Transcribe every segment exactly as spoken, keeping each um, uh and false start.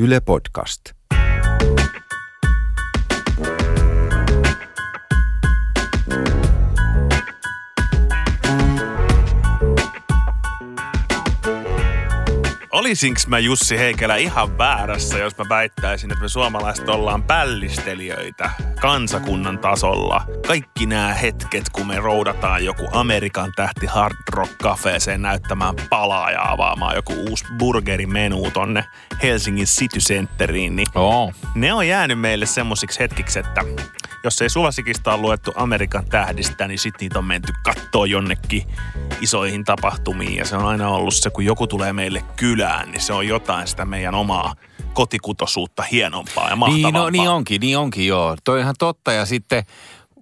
Yle Podcast. Olisinko mä Jussi Heikelä ihan väärässä, jos mä väittäisin, että me suomalaiset ollaan pällistelijöitä kansakunnan tasolla? Kaikki nämä hetket, kun me roudataan joku Amerikan tähti Hard Rock Cafeeseen näyttämään palaa ja avaamaan joku uusi burgerimenu tonne Helsingin City Centeriin, niin oh. ne on jäänyt meille semmosiksi hetkiksi, että jos ei Suosikista ole luettu Amerikan tähdistä, niin sitten niitä on menty kattoo jonnekin isoihin tapahtumiin. Ja se on aina ollut se, kun joku tulee meille kylään, niin se on jotain sitä meidän omaa kotikutoisuutta hienompaa ja mahtavampaa. Niin, no, niin onkin, niin onkin joo. Toi on ihan totta. Ja sitten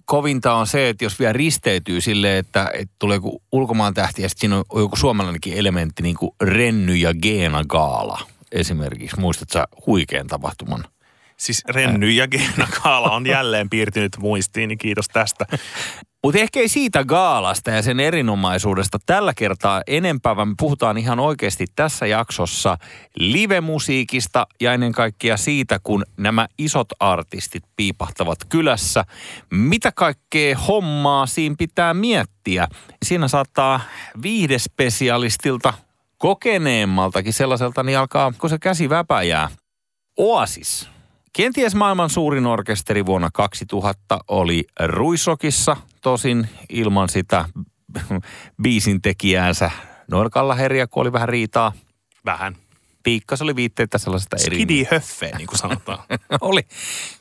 kovinta on se, että jos vielä risteytyy silleen, että, että tulee joku ulkomaan tähti ja sitten siinä on joku suomalainenkin elementti, niin kuin Renny ja Geena-gaala esimerkiksi. Muistatko sä huikean tapahtuman? Siis Renny ja Geena-gaala on jälleen piirtynyt muistiin, niin kiitos tästä. Mutta ehkä ei siitä gaalasta ja sen erinomaisuudesta tällä kertaa enempää, vaan me puhutaan ihan oikeasti tässä jaksossa live-musiikista ja ennen kaikkea siitä, kun nämä isot artistit piipahtavat kylässä. Mitä kaikkea hommaa siinä pitää miettiä? Siinä saattaa viihdespesialistilta kokeneemmaltakin sellaiselta, niin alkaa, kun se käsi väpäjää. Oasis. Kenties maailman suurin orkesteri vuonna kaksituhatta oli Ruisrockissa, tosin ilman sitä biisin tekijäänsä. Noel Gallaheria, kun oli vähän riitaa. Vähän. Piikkas oli viitteitä sellaisesta eri. Skidi höffeen, niin kuin sanotaan. oli.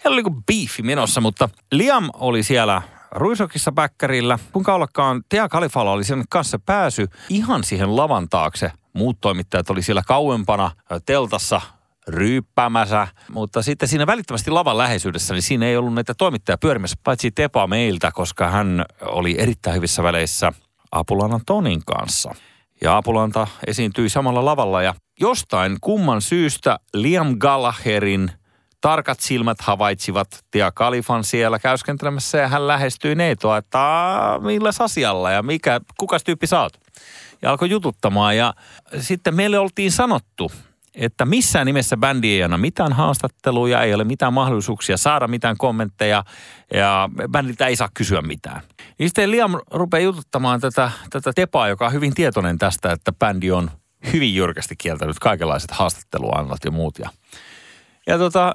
Heillä oli kuin biifi menossa, mutta Liam oli siellä Ruisrockissa päkkärillä. Kuinka ollakaan Tea Khalifalla oli sen kanssa pääsy ihan siihen lavan taakse. Muut toimittajat oli siellä kauempana teltassa ryyppäämässä, mutta sitten siinä välittömästi lavan läheisyydessä, niin siinä ei ollut näitä toimittajia pyörimässä, paitsi Tepa meiltä, koska hän oli erittäin hyvissä väleissä Apulannan Tonin kanssa. Ja Apulanta esiintyi samalla lavalla ja jostain kumman syystä Liam Gallagherin tarkat silmät havaitsivat Tea Khalifan siellä käyskentelemässä ja hän lähestyi neitoa, että milläs asialla ja mikä, kukas tyyppi sä oot? Ja alkoi jututtamaan ja sitten meille oltiin sanottu, että missään nimessä bändi ei anna mitään haastatteluja, ei ole mitään mahdollisuuksia saada mitään kommentteja ja bändiltä ei saa kysyä mitään. Niin sitten Liam rupeaa jututtamaan tätä, tätä Tepaa, joka on hyvin tietoinen tästä, että bändi on hyvin jyrkästi kieltänyt kaikenlaiset haastatteluannot ja muut. Ja, ja tota,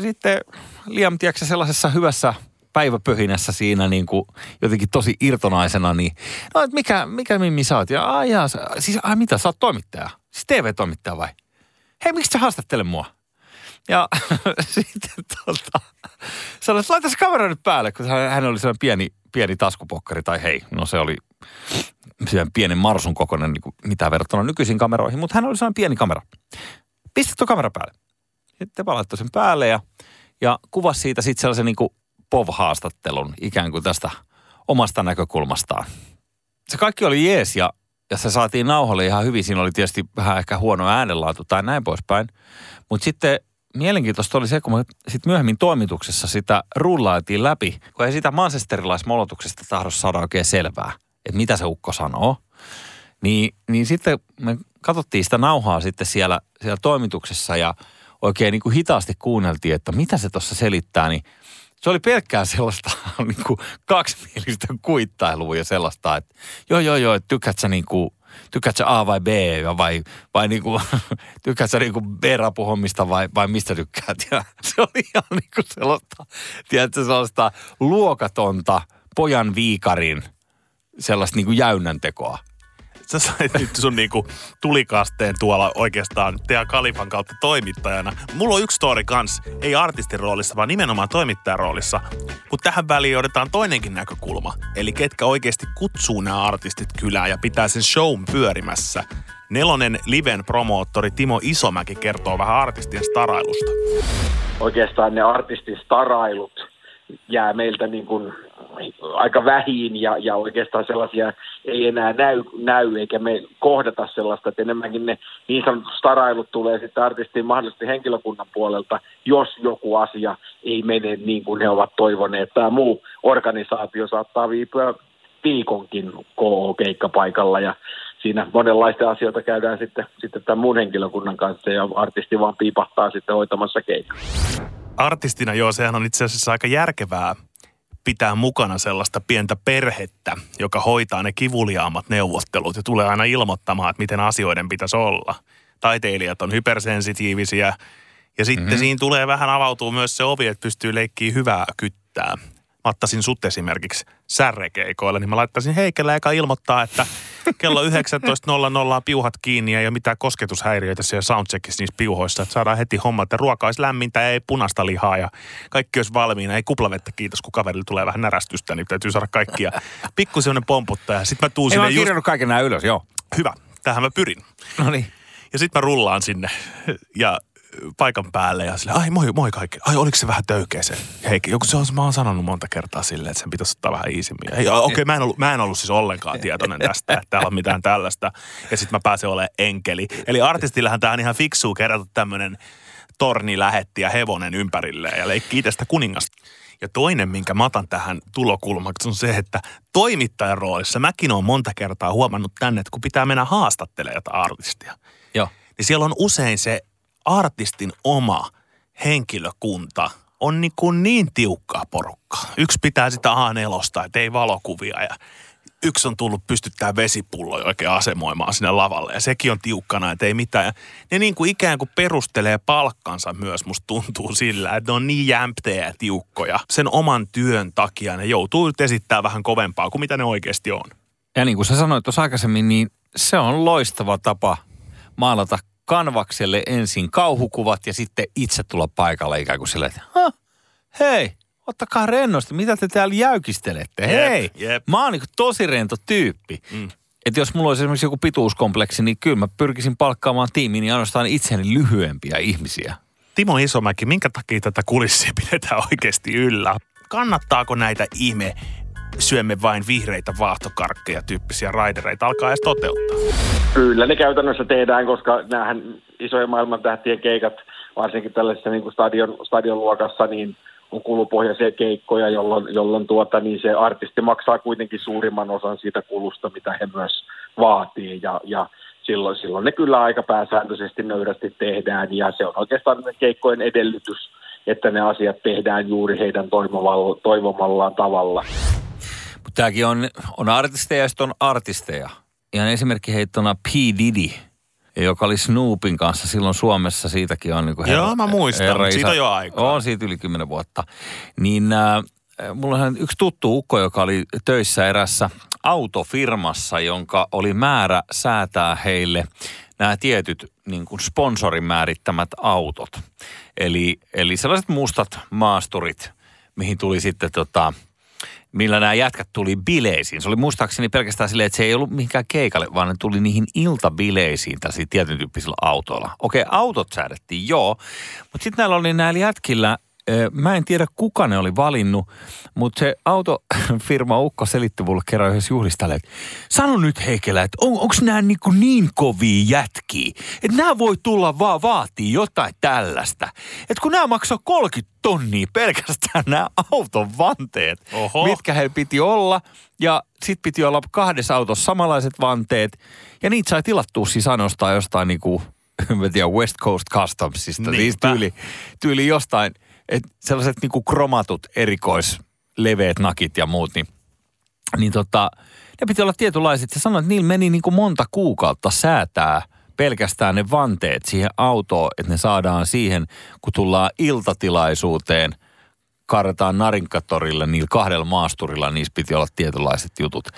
sitten Liam, tiedätkö sellaisessa hyvässä päiväpöhinässä siinä niin kuin jotenkin tosi irtonaisena, niin no että mikä, mikä mimmi sä oot? Ja ai jaa, siis ai mitä, sä oot toimittaja? Siis T V-toimittaja vai? Hei, miksi sä haastattele mua? Ja sitten tuolta, sanoin, että laita se kamera nyt päälle, kun hän oli sellainen pieni, pieni taskupokkari, tai hei, no se oli sellainen pienen marsun kokoinen, niin kuin mitä verrattuna nykyisiin kameroihin, mutta hän oli sellainen pieni kamera. Pistä tuo kamera päälle. Sitten laittoi sen päälle ja, ja kuvasi siitä sitten sellaisen niin kuin P O V-haastattelun ikään kuin tästä omasta näkökulmastaan. Se kaikki oli jees ja Ja se saatiin nauhalle ihan hyvin. Siinä oli tietysti vähän ehkä huono äänenlaatu tai näin poispäin. Mutta sitten mielenkiintoista oli se, kun me sitten myöhemmin toimituksessa sitä rullaatiin läpi, kun ei sitä manchesterilaismolotuksesta tahdo saada oikein selvää, että mitä se ukko sanoo. Niin, niin sitten me katsottiin sitä nauhaa sitten siellä, siellä toimituksessa ja oikein niin kuin hitaasti kuunneltiin, että mitä se tuossa selittää, niin se oli pelkkää sellaista niin kuin kaksimielistä kuittailua ja sellaista, että joo, joo, joo, että tykkäät sä, niin kuin, tykkäät sä A vai B vai, vai niin kuin, tykkäät sä niin kuin B-rapuhommista vai, vai mistä tykkäät. Ja se oli ihan niin kuin sellaista, tiedätkö, sellaista luokatonta pojan viikarin sellaista niin kuin jäynnäntekoa. Sä sait nyt sun niinku tulikasteen tuolla oikeastaan Tea Khalifan kautta toimittajana. Mulla on yksi story kans, ei artistin roolissa, vaan nimenomaan toimittajan roolissa. Mutta tähän väliin otetaan toinenkin näkökulma. Eli ketkä oikeasti kutsuu nämä artistit kylään ja pitää sen shown pyörimässä. Nelonen Liven promoottori Timo Isomäki kertoo vähän artistien starailusta. Oikeastaan ne artistin starailut jää meiltä niin kuin aika vähiin ja, ja oikeastaan sellaisia ei enää näy, näy eikä me kohdata sellaista, että enemmänkin ne niin sanotut starailut tulee sitten artistiin mahdollisesti henkilökunnan puolelta, jos joku asia ei mene niin kuin he ovat toivoneet. Tämä muu organisaatio saattaa viipyä viikonkin K O-keikkapaikalla ja siinä monenlaista asioita käydään sitten, sitten tämän muun henkilökunnan kanssa ja artisti vaan piipahtaa sitten hoitamassa keikkaa. Artistina joo, sehän on itse asiassa aika järkevää pitää mukana sellaista pientä perhettä, joka hoitaa ne kivuliaammat neuvottelut ja tulee aina ilmoittamaan, että miten asioiden pitäisi olla. Taiteilijat on hypersensitiivisiä ja sitten mm-hmm. siinä tulee vähän avautuu myös se ovi, että pystyy leikkiä hyvää kyttää. Mä ottaisin sut esimerkiksi särrekeikoille, niin mä laittaisin Heikelä eka ilmoittaa, että kello yhdeksäntoista nolla nolla piuhat kiinni ja ei ole mitään kosketushäiriöitä siellä soundcheckissa niissä piuhoissa. Että saadaan heti homma, että ruoka olisi lämmintä, ei punaista lihaa ja kaikki olisi valmiina. Ei kuplavettä, kiitos, kun kaverille tulee vähän närästystä, niin täytyy saada kaikkia. Pikku semmoinen pomputtaja. Sitten mä tuun sinne. Ei, mä oon kirjannut just... kaiken nämä ylös, joo. Hyvä, tähän mä pyrin. No niin. Ja sitten mä rullaan sinne ja... paikan päälle ja silleen, ai moi, moi kaikki. Ai oliko se vähän töykeä se Heikki? Joku se on, mä oon sanonut monta kertaa silleen, että sen pitäisi ottaa vähän iisimmin. Okei, okay, mä, mä en ollut siis ollenkaan tietoinen tästä, että täällä on mitään tällaista. Ja sit mä pääsen olemaan enkeli. Eli artistillähän tämähän ihan fiksuu kerätä tämmönen torni lähetti ja hevonen ympärilleen ja leikki itsestä kuningasta. Ja toinen, minkä mä otan tähän tulokulmaksi, on se, että toimittajan roolissa mäkin oon monta kertaa huomannut tänne, että kun pitää mennä haastattelemaan jotain artistia, joo, niin siellä on usein se artistin oma henkilökunta on niin, kuin niin tiukkaa porukkaa. Yksi pitää sitä A nelosta, että ei valokuvia ja yksi on tullut pystyttää vesipulloja oikein asemoimaan sinne lavalle ja sekin on tiukkana, että ei mitään. Ja ne niin kuin ikään kuin perustelee palkkansa myös, musta tuntuu sillä, että ne on niin jämptejä ja tiukkoja. Sen oman työn takia ne joutuu esittämään vähän kovempaa kuin mitä ne oikeasti on. Ja niin kuin sä sanoit tuossa aikaisemmin, niin se on loistava tapa maalata kanvakselle ensin kauhukuvat ja sitten itse tulla paikalle ikään kuin silleen, että hei, ottakaa rennosti, mitä te täällä jäykistelette, hei, jep, jep. Mä oon niin kuin tosi rento tyyppi. Mm. Että jos mulla olisi esimerkiksi joku pituuskompleksi, niin kyllä mä pyrkisin palkkaamaan tiimiin ja ainoastaan itseni lyhyempiä ihmisiä. Timo Isomäki, minkä takia tätä kulissia pidetään oikeasti yllä? Kannattaako näitä ihme syömme vain vihreitä vaahtokarkkeja tyyppisiä raidereita alkaa edes toteuttaa? Kyllä ne käytännössä tehdään, koska näähän isojen maailmantähtien keikat, varsinkin tällaisessa niin kuin stadion, stadionluokassa, niin on kulupohjaisia keikkoja, jolloin, jolloin tuota, niin se artisti maksaa kuitenkin suurimman osan siitä kulusta, mitä he myös vaatii. Ja, ja silloin, silloin ne kyllä aika pääsääntöisesti nöyrästi tehdään, ja se on oikeastaan keikkojen edellytys, että ne asiat tehdään juuri heidän toivomallaan tavalla. Tämäkin on, on artisteja ja sitten on artisteja. Ihan esimerkkiheittona P. Diddy, joka oli Snoopin kanssa silloin Suomessa. Siitäkin on niin kuin herra, joo, mä muistan. Herra isä. Siitä on jo aikaa. On siitä yli kymmenen vuotta. Niin äh, mulla on yksi tuttu ukko, joka oli töissä erässä autofirmassa, jonka oli määrä säätää heille nämä tietyt niin kuin sponsorin määrittämät autot. Eli, eli sellaiset mustat maasturit, mihin tuli sitten tota... millä nämä jätkät tuli bileisiin. Se oli muistaakseni pelkästään silleen, että se ei ollut mihinkään keikalle, vaan ne tuli niihin iltabileisiin tällaisilla tietyn tyyppisillä autoilla. Okei, autot säädettiin, joo. Mutta sitten näillä oli näillä jätkillä, mä en tiedä kuka ne oli valinnut, mutta se autofirma ukko selitti mulle kerran yhdessä juhlistalle, että sano nyt Heikelä, että on, onko nämä niin, niin kovia jätkiä, että nämä voi tulla vaan vaatii jotain tällaista. Että kun nämä maksaa kolmekymmentä tonnia pelkästään nämä auton vanteet, oho, mitkä heillä piti olla, ja sit piti olla kahdessa autossa samanlaiset vanteet, ja niitä sai tilattua siis ainoastaan jostain niin kuin, mä tiedän, West Coast Customsista, siis tyyli, tyyli jostain. Et sellaiset niinku kromatut, erikoisleveet nakit ja muut, niin, niin tota, ne piti olla tietynlaiset. Ja sanoin, että niillä meni niinku monta kuukautta säätää pelkästään ne vanteet siihen autoon, että ne saadaan siihen, kun tullaan iltatilaisuuteen, kaadetaan Narinkatorille, niillä kahdella maasturilla, niissä piti olla tietynlaiset jutut.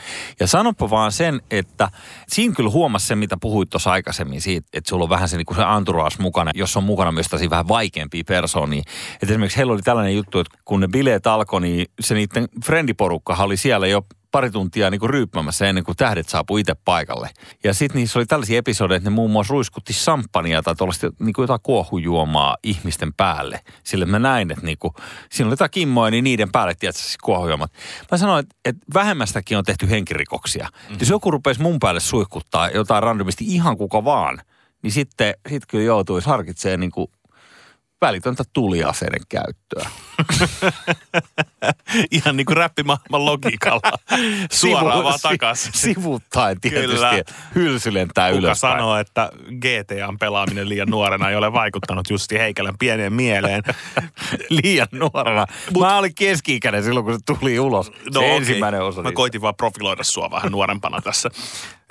Ja sanoppa vaan sen, että siinä kyllä huomasi se, mitä puhuit tuossa aikaisemmin siitä, että sulla on vähän se, niin kuin se entourage mukana, jos on mukana myös tässä vähän vaikeampia persoonia. Että esimerkiksi heillä oli tällainen juttu, että kun ne bileet alkoi, niin se niiden frendiporukkahan oli siellä jo pari tuntia niin kuin ryyppämässä ennen kuin tähdet saapui itse paikalle. Ja sitten niissä oli tällaisia episodeja, että ne muun muassa ruiskutti samppania tai tuollaista niin jotain kuohujuomaa ihmisten päälle. Sillä mä näin, että niin kuin, siinä oli jotain kimmoja, niin niiden päälle tiedätkö siis kuohujuomat. Mä sanoin, että, että vähemmästäkin on tehty henkirikoksia. Mm-hmm. Jos joku rupesi mun päälle suihkuttaa jotain randomisti ihan kuka vaan, niin sitten sit kyllä joutuisi harkitsemaan niin kuin välitöntä tuliaseiden käyttöä. Ihan niin kuin räppimaailman logiikalla. Suoraan Sivu, vaan takaisin. Sivuttaen tietysti. Kyllä. Hylsy lentää Kuka ylöspäin. Kuka sanoo, että G T A:n pelaaminen liian nuorena ei ole vaikuttanut Jussi Heikälän pieneen mieleen. Liian nuorena. Mut, Mä olin keski-ikäinen silloin, kun se tuli ulos. Se no ensimmäinen okay. osa. Mä koitin vaan profiloida sua vähän nuorempana tässä.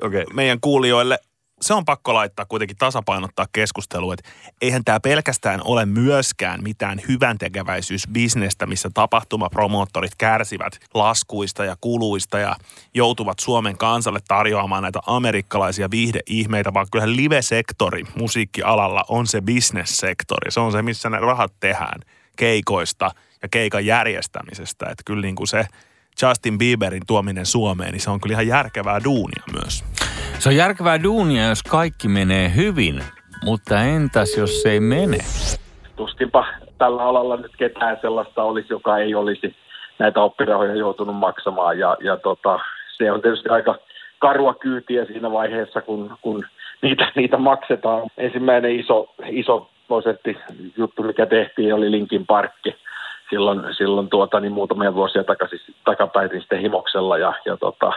Okay. Meidän kuulijoille. Se on pakko laittaa kuitenkin tasapainottaa keskustelua, että eihän tämä pelkästään ole myöskään mitään hyväntekeväisyysbisnestä, missä tapahtumapromoottorit kärsivät laskuista ja kuluista ja joutuvat Suomen kansalle tarjoamaan näitä amerikkalaisia viihdeihmeitä, vaan kyllähän live-sektori musiikkialalla on se bisnessektori. Se on se, missä ne rahat tehdään keikoista ja keikan järjestämisestä. Että kyllä niin kuin se Justin Bieberin tuominen Suomeen, niin se on kyllä ihan järkevää duunia myös. Se on järkevää duunia, jos kaikki menee hyvin, mutta entäs jos ei mene? Tuskinpa tällä alalla nyt ketään sellaista olisi, joka ei olisi näitä oppirahoja joutunut maksamaan. Ja, ja tota, se on tietysti aika karua kyytiä siinä vaiheessa, kun, kun niitä, niitä maksetaan. Ensimmäinen iso, iso prosentti juttu, mikä tehtiin, oli Linkin Park. Silloin, silloin tuota, niin muutamia vuosia takaisin, takapäin sitten Himoksella ja, ja tota,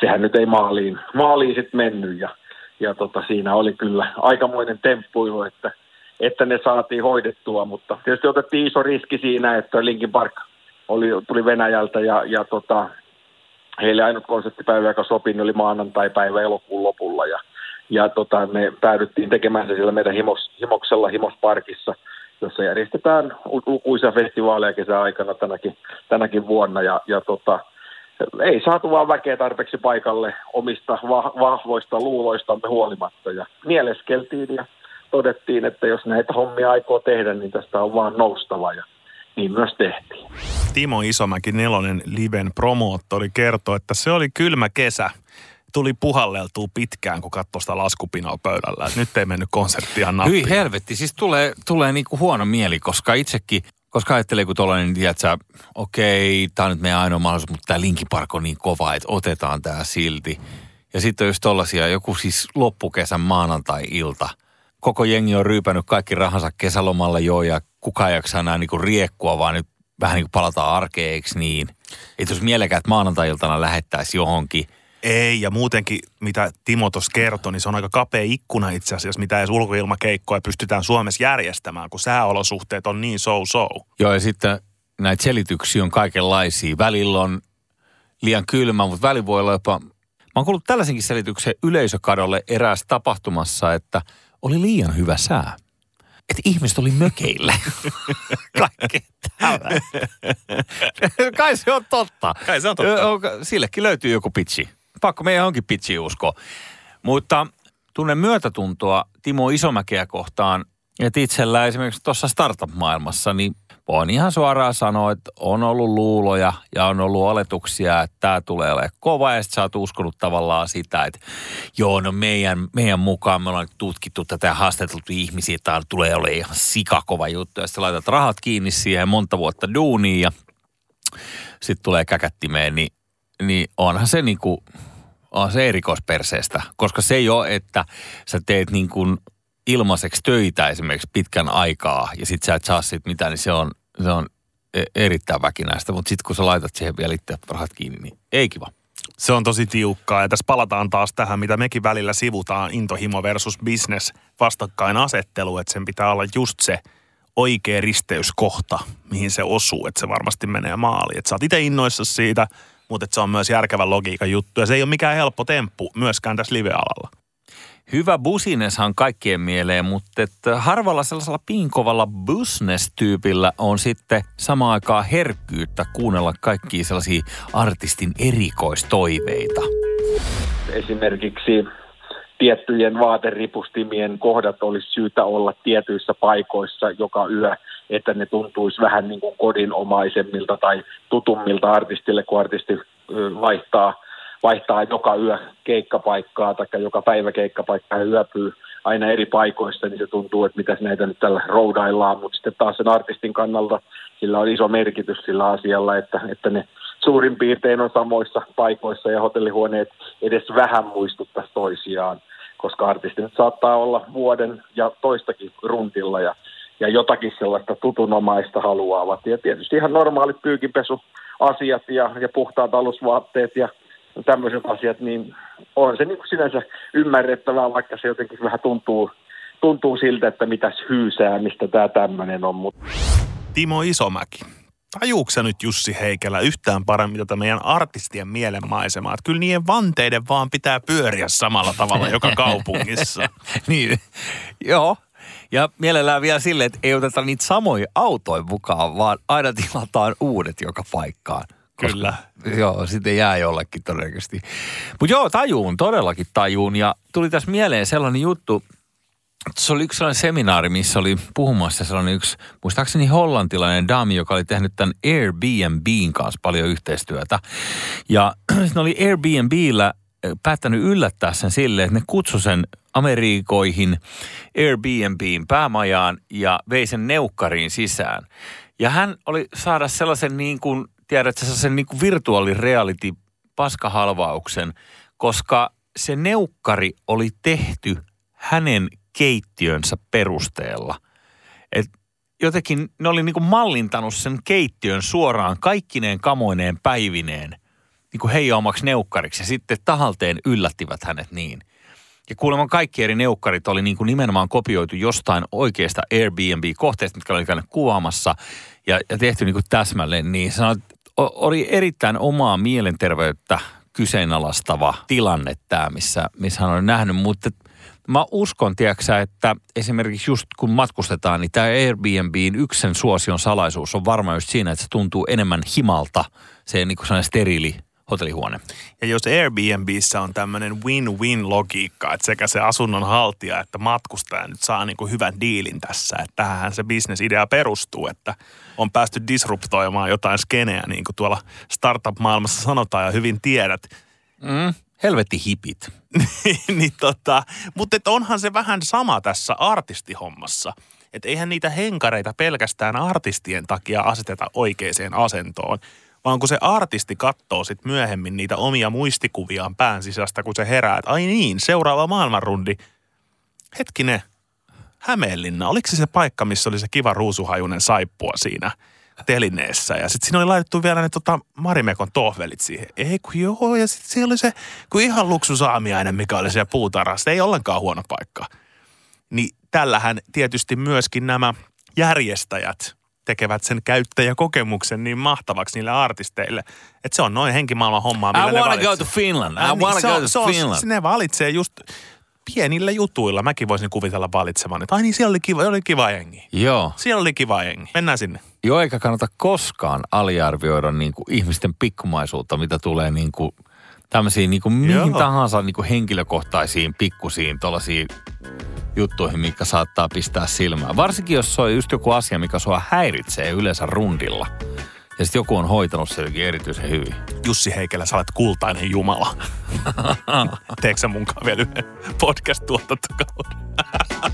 sehän nyt ei maaliin, maaliin sitten mennyt ja, ja tota, siinä oli kyllä aikamoinen temppuilu, että, että ne saatiin hoidettua, mutta tietysti otettiin iso riski siinä, että Linkin Park oli, tuli Venäjältä ja, ja tota, heille ainut konserttipäivä, joka sopi, oli maanantaipäivä elokuun lopulla ja, ja tota, me päädyttiin tekemään se siellä meidän Himos, Himoksella Himosparkissa, jossa järjestetään lukuisia festivaaleja kesäaikana tänäkin, tänäkin vuonna. Ja, ja tota, ei saatu vaan väkeä tarpeeksi paikalle omista va- vahvoista luuloistamme huolimatta. Ja mieleskeltiin ja todettiin, että jos näitä hommia aikoo tehdä, niin tästä on vaan noustava. Ja niin myös tehtiin. Timo Isomäki, Nelonen Liven promoottori, kertoi, että se oli kylmä kesä. Tuli puhalleltua pitkään, kun katsoi sitä laskupinaa pöydällä. Et nyt ei mennyt konserttia nappiin. Hyi helvetti, siis tulee, tulee niinku huono mieli, koska itsekin, koska ajattelee kun tuollainen, niin että okei, okay, tämä on nyt meidän ainoa mahdollisuus, mutta tämä Linkin Park on niin kova, että otetaan tämä silti. Ja sitten on just tollaisia, joku siis loppukesän maanantai-ilta. Koko jengi on ryypännyt kaikki rahansa kesälomalle jo, ja kukaan jaksaa enää niinku riekkua, vaan nyt vähän niin kuin palataan arkeen, eikö niin? Ei tulisi mielekään, että maanantai-iltana lähettäisiin johonkin. Ei, ja muutenkin, mitä Timo tuossa kertoi, niin se on aika kapea ikkuna itse asiassa, mitä edes ulkoilmakeikkoja pystytään Suomessa järjestämään, kun sääolosuhteet on niin so-so. Joo, ja sitten näitä selityksiä on kaikenlaisia. Välillä on liian kylmä, mutta välillä voi olla jopa... Mä oon kuullut tällaisenkin selityksen yleisökadolle eräässä tapahtumassa, että oli liian hyvä sää. Että ihmiset oli mökeillä. Kaikkea täällä. Kai se on totta. Kai se on totta. Sillekin löytyy joku pitsi. Pakko meidän onkin pitsi usko. Mutta tunnen myötätuntoa Timo Isomäkeä kohtaan, että itsellä esimerkiksi tuossa startup-maailmassa, niin voin ihan suoraan sanoa, että on ollut luuloja ja on ollut oletuksia, että tämä tulee olemaan kova. Ja sitten sä oot uskonut tavallaan sitä, että joo, no meidän, meidän mukaan me ollaan tutkittu tätä ja haastateltu ihmisiä. Tämä tulee olemaan ihan sikakova juttu. Ja sitten laitat rahat kiinni siihen monta vuotta duuniin ja sitten tulee käkättimeen, niin, niin onhan se niin kuin, on se erikoisperseestä. Koska se ei ole, että sä teet niin kuin ilmaiseksi töitä esimerkiksi pitkän aikaa ja sit sä et saa siitä mitään, niin se on, se on erittäin väkinäistä. Mutta sit kun sä laitat siihen vielä itse rahat kiinni, niin ei kiva. Se on tosi tiukkaa ja tässä palataan taas tähän, mitä mekin välillä sivutaan, intohimo versus business vastakkainasettelu, että sen pitää olla just se oikea risteyskohta, mihin se osuu, että se varmasti menee maaliin. Että sä oot itse innoissa siitä, mutta se on myös järkevän logiikan juttu ja se ei ole mikään helppo temppu myöskään tässä live-alalla. Hyvä busineshan kaikkien mieleen, mutta että harvalla sellaisella piinkovalla business-tyypillä on sitten samaan aikaan herkkyyttä kuunnella kaikkia sellaisia artistin erikoistoiveita. Esimerkiksi tiettyjen vaateripustimien kohdat olisi syytä olla tietyissä paikoissa joka yö, että ne tuntuisi vähän niin kuin kodinomaisemmilta tai tutummilta artistille, kun artisti vaihtaa. Vaihtaa joka yö keikkapaikkaa tai joka päivä keikkapaikkaa ja yöpyy aina eri paikoissa, niin se tuntuu, että mitäs näitä nyt tällä roudaillaan. Mutta sitten taas sen artistin kannalta sillä on iso merkitys sillä asialla, että, että ne suurin piirtein on samoissa paikoissa ja hotellihuoneet edes vähän muistuttaa toisiaan, koska artistit saattaa olla vuoden ja toistakin runtilla ja ja jotakin sellaista tutunomaista haluavat. Ja tietysti ihan normaalit pyykinpesuasiat ja, ja puhtaat alusvaatteet ja tämmöiset asiat, niin on se niin kuin sinänsä ymmärrettävää, vaikka se jotenkin vähän tuntuu, tuntuu siltä, että mitäs hyysää, mistä tämä tämmöinen on. Mut. Timo Isomäki, tajuutko sä nyt Jussi Heikelä yhtään paremmin tätä meidän artistien mielenmaisemaa? Että kyllä niiden vanteiden vaan pitää pyöriä samalla tavalla joka kaupungissa. Niin, joo. Ja mielellään vielä silleen, että ei oteta niitä samoja autoja mukaan, vaan aina tilataan uudet joka paikkaan. Kyllä. Koska, joo, sitten jää jollekin todennäköisesti. Mutta joo, tajuun, todellakin tajuun. Ja tuli tässä mieleen sellainen juttu, se oli yksi sellainen seminaari, missä oli puhumassa sellainen yksi, muistaakseni hollantilainen daami, joka oli tehnyt tämän Airbnbin kanssa paljon yhteistyötä. Ja ne oli Airbnbillä päättänyt yllättää sen silleen, että ne kutsui sen Amerikoihin Airbnbin päämajaan ja vei sen neukkariin sisään. Ja hän oli saada sellaisen niin kuin, tiedätkö, sellaisen niin kuin virtuaalireality paskahalvauksen, koska se neukkari oli tehty hänen keittiönsä perusteella. Et jotenkin ne oli niinku mallintanut sen keittiön suoraan kaikkineen kamoineen päivineen niinku heijaamaksi neukkariksi ja sitten tahalteen yllättivät hänet niin. Ja kuulemma kaikki eri neukkarit oli niinku nimenomaan kopioitu jostain oikeasta Airbnb-kohteesta, mitkä oli käynyt kuvaamassa ja, ja tehty niinku täsmälleen niin. Sanoit, oli erittäin omaa mielenterveyttä kyseenalaistava tilanne tämä, missä, missä hän oli nähnyt, mutta mä uskon, tiedäksä, että esimerkiksi just kun matkustetaan, niin tämä Airbnbin yksen suosion salaisuus on varmaan just siinä, että se tuntuu enemmän himalta, se niin kuin sellainen steriili hotellihuone. Ja jos Airbnbissä on tämmöinen win-win-logiikka, että sekä se asunnon haltija että matkustaja nyt saa niin kuin hyvän diilin tässä, että tähän se bisnesidea perustuu, että on päästy disruptoimaan jotain skeneä, niin kuin tuolla startup-maailmassa sanotaan ja hyvin tiedät. Mm. Helvetti hipit. niin tota, mutta onhan se vähän sama tässä artistihommassa. Että eihän niitä henkareita pelkästään artistien takia aseteta oikeaan asentoon, vaan kun se artisti katsoo sitten myöhemmin niitä omia muistikuviaan pään sisästä, kun se herää, että ai niin, seuraava maailmanrundi. Hetkinen, Hämeenlinna, oliko se se paikka, missä oli se kiva ruusuhajunen saippua siinä telineessä. Ja sitten siinä oli laitettu vielä ne tota Marimekon tohvelit siihen. Ei kun joo, ja sitten siellä oli se, kun ihan luksusaamiainen, mikä oli siellä puutarhassa. Ei ollenkaan huono paikka. Niin tällähän tietysti myöskin nämä järjestäjät tekevät sen käyttäjäkokemuksen niin mahtavaksi niille artisteille, että se on noin henkimaailman hommaa, millä I ne valitsee. I wanna go to Finland. I niin, wanna go on, to Finland. On, ne valitsee just pienillä jutuilla. Mäkin voisin kuvitella valitsemaan, että ai niin, siellä oli kiva, oli kiva jengi. Joo. Siellä oli kiva jengi. Mennään sinne. Joo, eikä kannata koskaan aliarvioida niin kuin ihmisten pikkumaisuutta, mitä tulee niin kuin tämmöisiin niin kuin mihin Joo. tahansa niin kuin henkilökohtaisiin, pikkusiin, tuollaisiin juttuihin, mitkä saattaa pistää silmään. Varsinkin, jos se on just joku asia, mikä sua häiritsee yleensä rundilla. Ja sitten joku on hoitanut se jokin erityisen hyvin. Jussi Heikelä, sä olet kultainen jumala. Teekö sä munkaan vielä yhden podcast-tuotantokauden?